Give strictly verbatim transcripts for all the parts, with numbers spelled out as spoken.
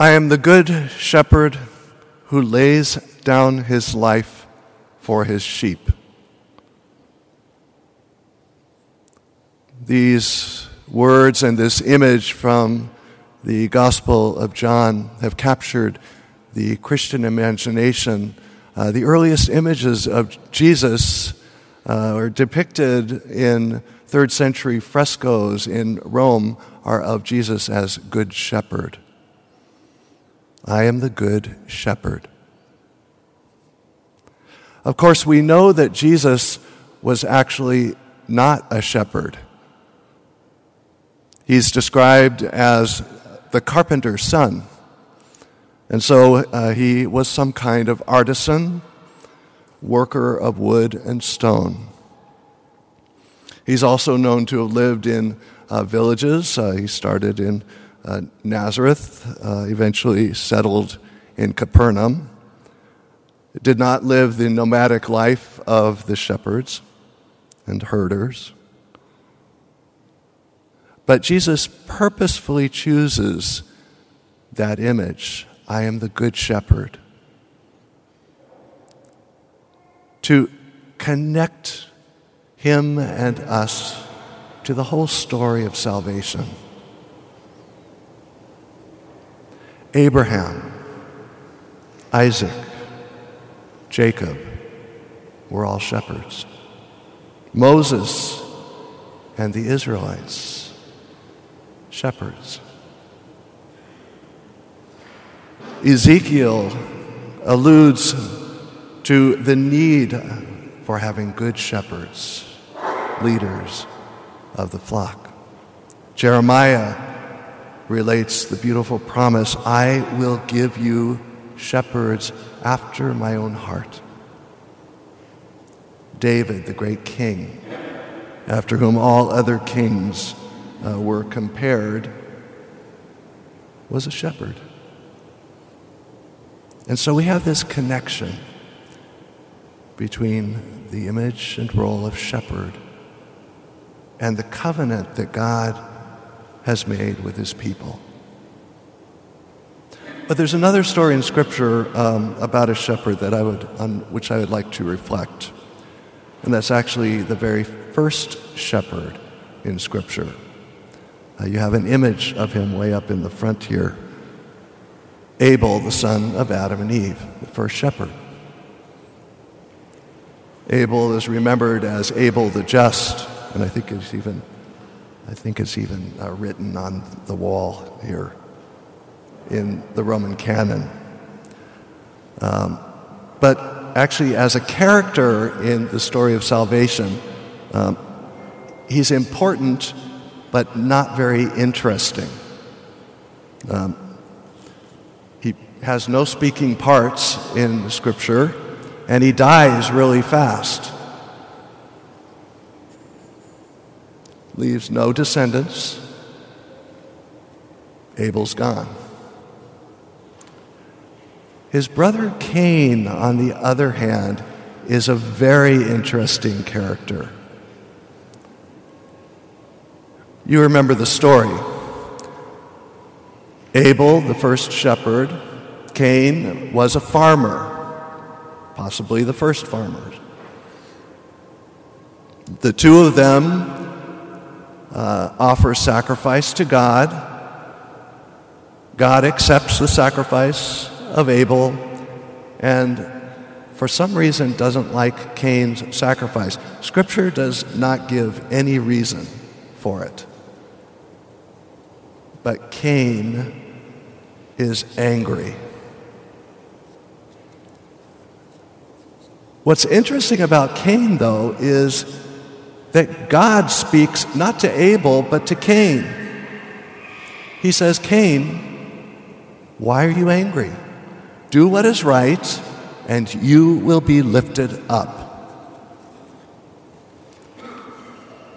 I am the good shepherd who lays down his life for his sheep. These words and this image from the Gospel of John have captured the Christian imagination. Uh, the earliest images of Jesus uh, are depicted in third century frescoes in Rome are of Jesus as Good Shepherd. I am the Good Shepherd. Of course, we know that Jesus was actually not a shepherd. He's described as the carpenter's son. And so uh, he was some kind of artisan, worker of wood and stone. He's also known to have lived in uh, villages. Uh, he started in Uh, Nazareth, uh, eventually settled in Capernaum, did not live the nomadic life of the shepherds and herders. But Jesus purposefully chooses that image, I am the Good Shepherd, to connect him and us to the whole story of salvation. Abraham, Isaac, Jacob were all shepherds. Moses and the Israelites, shepherds. Ezekiel alludes to the need for having good shepherds, leaders of the flock. Jeremiah relates the beautiful promise, I will give you shepherds after my own heart. David, the great king, after whom all other kings uh, were compared, was a shepherd. And so we have this connection between the image and role of shepherd and the covenant that God has made with his people. But there's another story in Scripture um, about a shepherd that I would, on which I would like to reflect. And that's actually the very first shepherd in Scripture. Uh, you have an image of him way up in the front here. Abel, the son of Adam and Eve, the first shepherd. Abel is remembered as Abel the Just, and I think it's even I think it's even uh, written on the wall here in the Roman canon. Um, but actually, as a character in the story of salvation, um, he's important, but not very interesting. Um, he has no speaking parts in Scripture, and he dies really fast. Leaves no descendants. Abel's gone. His brother Cain, on the other hand, is a very interesting character. You remember the story. Abel, the first shepherd, Cain was a farmer, possibly the first farmer. The two of them Uh, offer sacrifice to God. God accepts the sacrifice of Abel and for some reason doesn't like Cain's sacrifice. Scripture does not give any reason for it. But Cain is angry. What's interesting about Cain, though, is that God speaks not to Abel, but to Cain. He says, Cain, why are you angry? Do what is right, and you will be lifted up.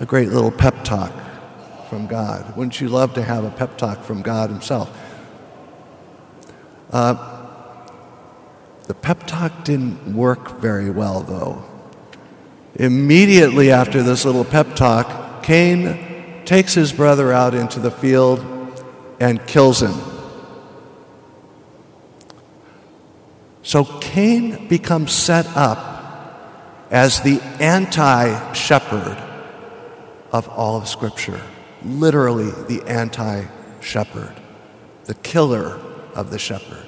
A great little pep talk from God. Wouldn't you love to have a pep talk from God himself? Uh, the pep talk didn't work very well, though. Immediately after this little pep talk, Cain takes his brother out into the field and kills him. So Cain becomes set up as the anti-shepherd of all of Scripture, literally the anti-shepherd, the killer of the shepherd.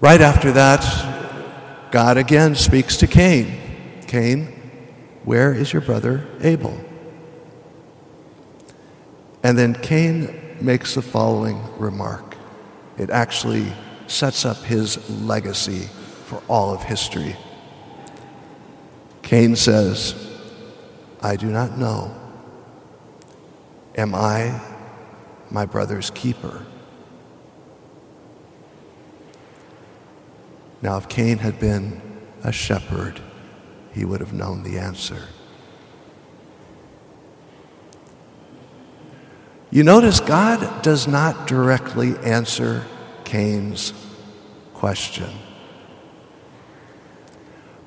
Right after that, God again speaks to Cain. Cain, where is your brother Abel? And then Cain makes the following remark. It actually sets up his legacy for all of history. Cain says, I do not know. Am I my brother's keeper? Now, if Cain had been a shepherd, he would have known the answer. You notice God does not directly answer Cain's question,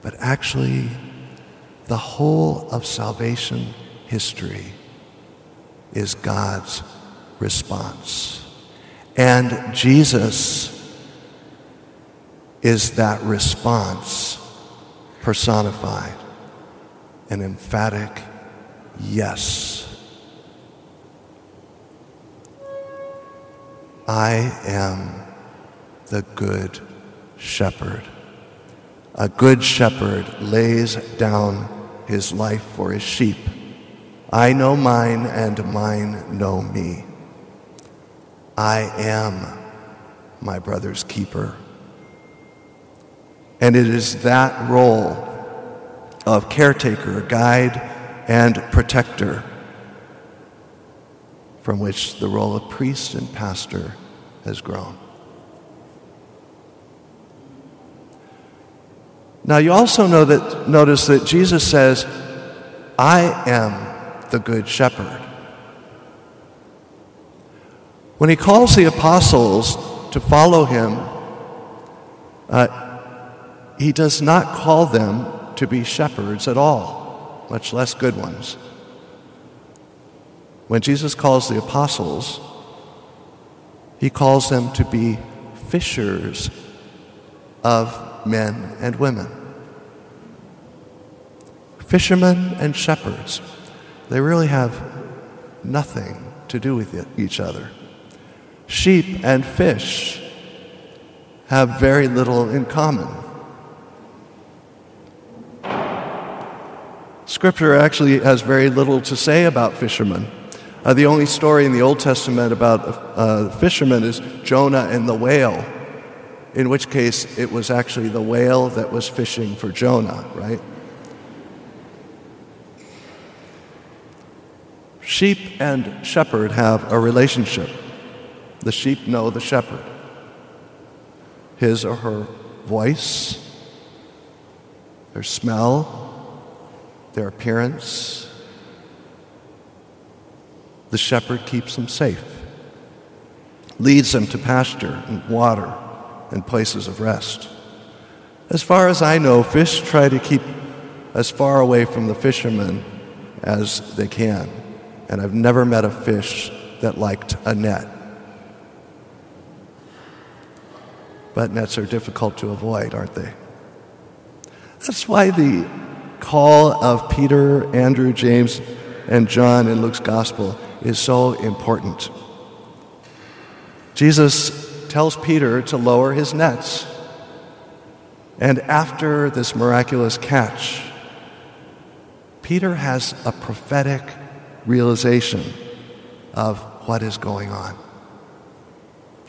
but actually the whole of salvation history is God's response. And Jesus is that response personified, an emphatic yes. I am the good shepherd. A good shepherd lays down his life for his sheep. I know mine and mine know me. I am my brother's keeper. And it is that role of caretaker, guide, and protector from which the role of priest and pastor has grown. Now you also know that, notice that Jesus says, I am the good shepherd. When he calls the apostles to follow him, uh, He does not call them to be shepherds at all, much less good ones. When Jesus calls the apostles, he calls them to be fishers of men and women. Fishermen and shepherds, they really have nothing to do with each other. Sheep and fish have very little in common. Scripture actually has very little to say about fishermen. Uh, the only story in the Old Testament about uh, fishermen is Jonah and the whale, in which case it was actually the whale that was fishing for Jonah, right? Sheep and shepherd have a relationship. The sheep know the shepherd, his or her voice, their smell, their appearance. The shepherd keeps them safe, leads them to pasture and water and places of rest. As far as I know, fish try to keep as far away from the fishermen as they can, and I've never met a fish that liked a net. But nets are difficult to avoid, aren't they? That's why the call of Peter, Andrew, James, and John in Luke's Gospel is so important. Jesus tells Peter to lower his nets. And after this miraculous catch, Peter has a prophetic realization of what is going on.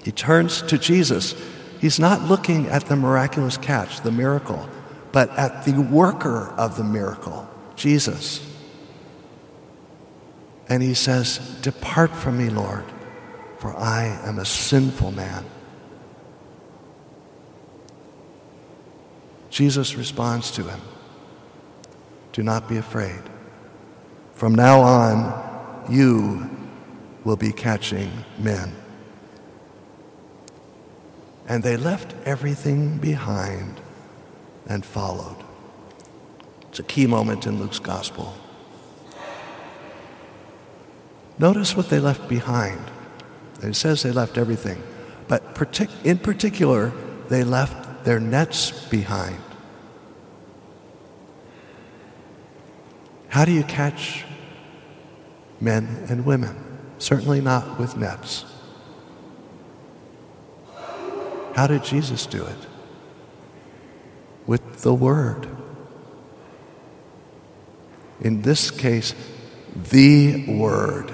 He turns to Jesus. He's not looking at the miraculous catch, the miracle, but at the worker of the miracle, Jesus. And he says, depart from me, Lord, for I am a sinful man. Jesus responds to him, do not be afraid. From now on, you will be catching men. And they left everything behind and followed. It's a key moment in Luke's Gospel. Notice what they left behind. It says they left everything, but partic- in particular, they left their nets behind. How do you catch men and women? Certainly not with nets. How did Jesus do it? With the Word. In this case, the Word.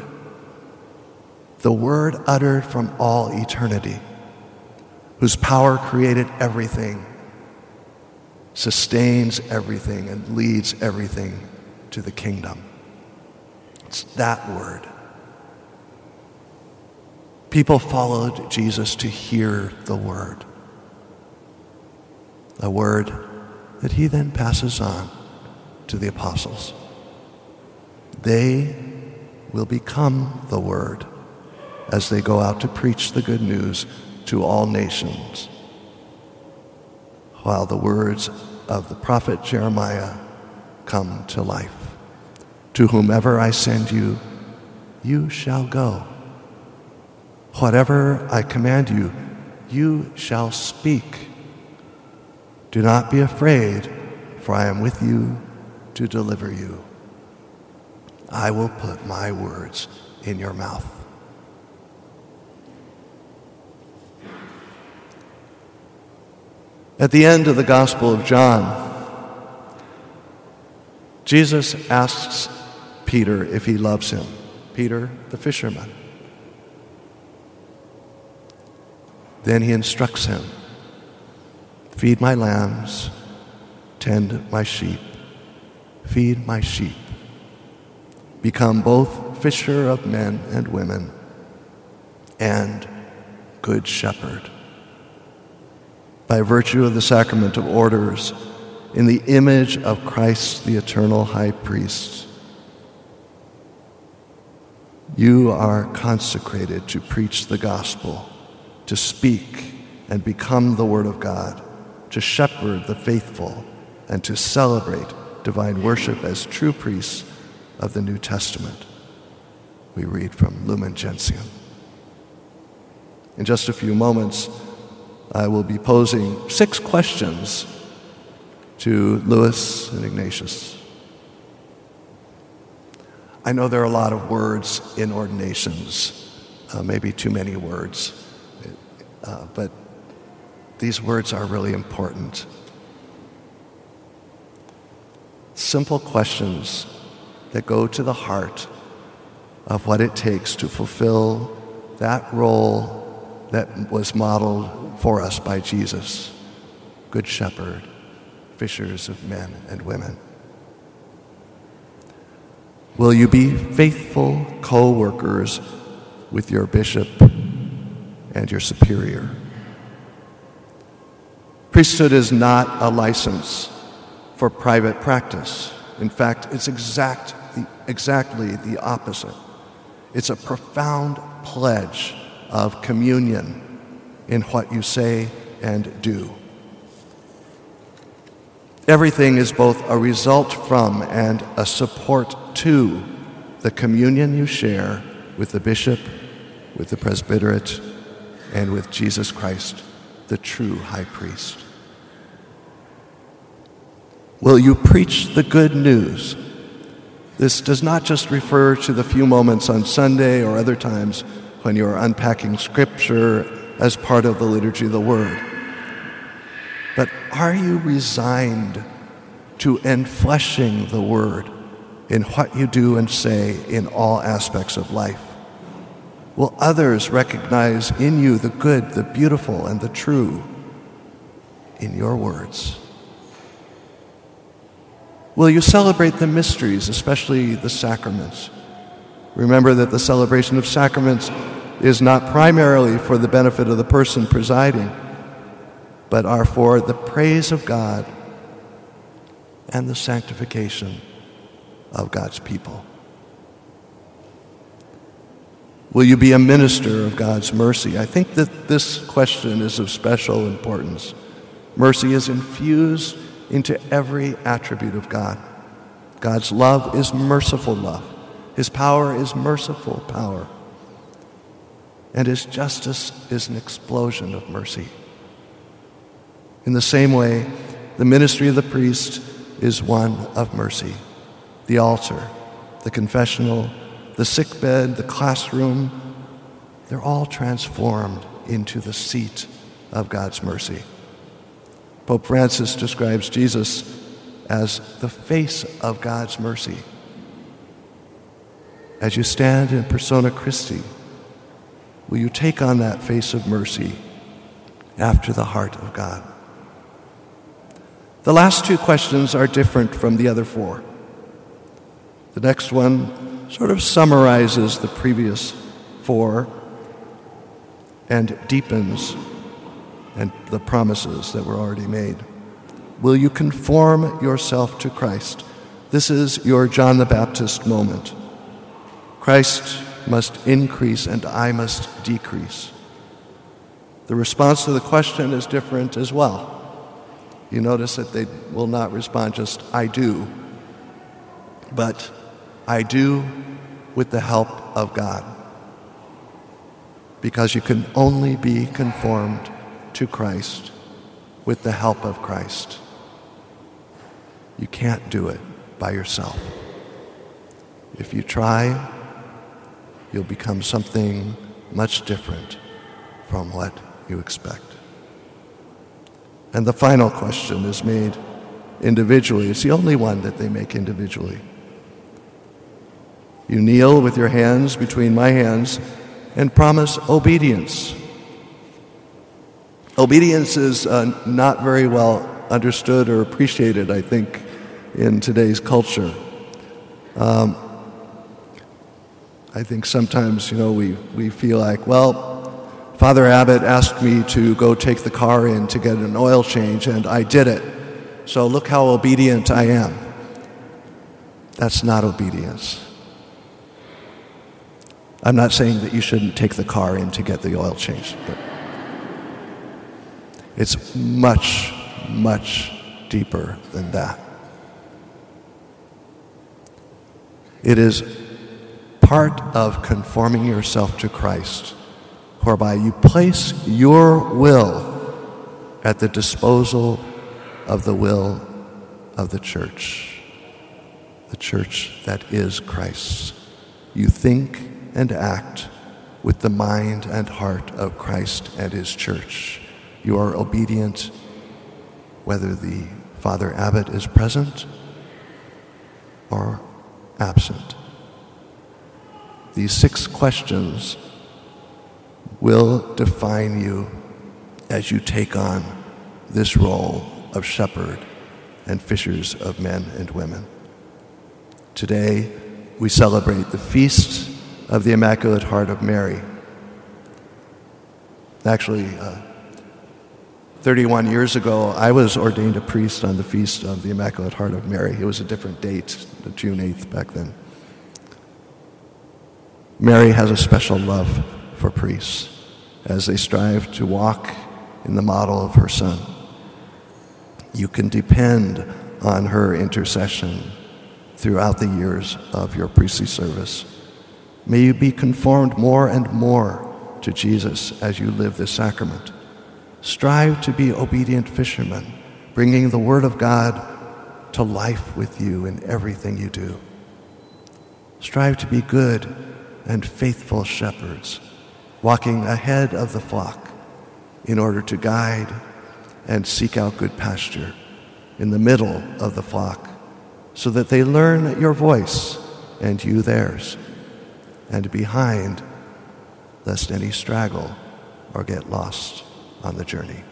The Word uttered from all eternity, whose power created everything, sustains everything, and leads everything to the kingdom. It's that Word. People followed Jesus to hear the Word, a word that he then passes on to the apostles. They will become the Word as they go out to preach the good news to all nations, while the words of the prophet Jeremiah come to life. To whomever I send you, you shall go. Whatever I command you, you shall speak. Do not be afraid, for I am with you to deliver you. I will put my words in your mouth. At the end of the Gospel of John, Jesus asks Peter if he loves him, Peter the fisherman. Then he instructs him, feed my lambs, tend my sheep, feed my sheep. Become both fisher of men and women and good shepherd. By virtue of the sacrament of orders, in the image of Christ, the eternal high priest, you are consecrated to preach the gospel, to speak and become the Word of God, to shepherd the faithful, and to celebrate divine worship as true priests of the New Testament. We read from Lumen Gentium. In just a few moments, I will be posing six questions to Louis and Ignatius. I know there are a lot of words in ordinations, uh, maybe too many words, uh, but these words are really important. Simple questions that go to the heart of what it takes to fulfill that role that was modeled for us by Jesus, Good Shepherd, fishers of men and women. Will you be faithful co-workers with your bishop and your superior? Priesthood is not a license for private practice. In fact, it's exact the, exactly the opposite. It's a profound pledge of communion in what you say and do. Everything is both a result from and a support to the communion you share with the bishop, with the presbyterate, and with Jesus Christ, the true high priest. Will you preach the good news? This does not just refer to the few moments on Sunday or other times when you are unpacking Scripture as part of the liturgy of the Word. But are you resigned to enfleshing the Word in what you do and say in all aspects of life? Will others recognize in you the good, the beautiful, and the true in your words? Will you celebrate the mysteries, especially the sacraments? Remember that the celebration of sacraments is not primarily for the benefit of the person presiding, but are for the praise of God and the sanctification of God's people. Will you be a minister of God's mercy? I think that this question is of special importance. Mercy is infused into every attribute of God. God's love is merciful love. His power is merciful power. and his justice is an explosion of mercy. In the same way, the ministry of the priest is one of mercy. The altar, the confessional, the sickbed, the classroom, they're all transformed into the seat of God's mercy. Pope Francis describes Jesus as the face of God's mercy. As you stand in persona Christi, will you take on that face of mercy after the heart of God? The last two questions are different from the other four. The next one sort of summarizes the previous four and deepens and the promises that were already made. Will you conform yourself to Christ? This is your John the Baptist moment. Christ must increase and I must decrease. The response to the question is different as well. You notice that they will not respond just, I do, but I do with the help of God. Because you can only be conformed to Christ with the help of Christ. You can't do it by yourself. If you try, you'll become something much different from what you expect. And the final question is made individually. It's the only one that they make individually. You kneel with your hands between my hands and promise obedience. Obedience is uh, not very well understood or appreciated, I think, in today's culture. Um, I think sometimes, you know, we, we feel like, well, Father Abbot asked me to go take the car in to get an oil change, and I did it. So look how obedient I am. That's not obedience. I'm not saying that you shouldn't take the car in to get the oil change, but it's much, much deeper than that. It is part of conforming yourself to Christ, whereby you place your will at the disposal of the will of the church, the church that is Christ's. You think and act with the mind and heart of Christ and his church. You are obedient whether the Father Abbot is present or absent. These six questions will define you as you take on this role of shepherd and fishers of men and women. Today, we celebrate the Feast of the Immaculate Heart of Mary. Actually, uh, thirty-one years ago, I was ordained a priest on the Feast of the Immaculate Heart of Mary. It was a different date, June eighth back then. Mary has a special love for priests as they strive to walk in the model of her Son. You can depend on her intercession throughout the years of your priestly service. May you be conformed more and more to Jesus as you live this sacrament. Strive to be obedient fishermen, bringing the Word of God to life with you in everything you do. Strive to be good and faithful shepherds, walking ahead of the flock in order to guide and seek out good pasture in the middle of the flock so that they learn your voice and you theirs, and behind, lest any straggle or get lost on the journey.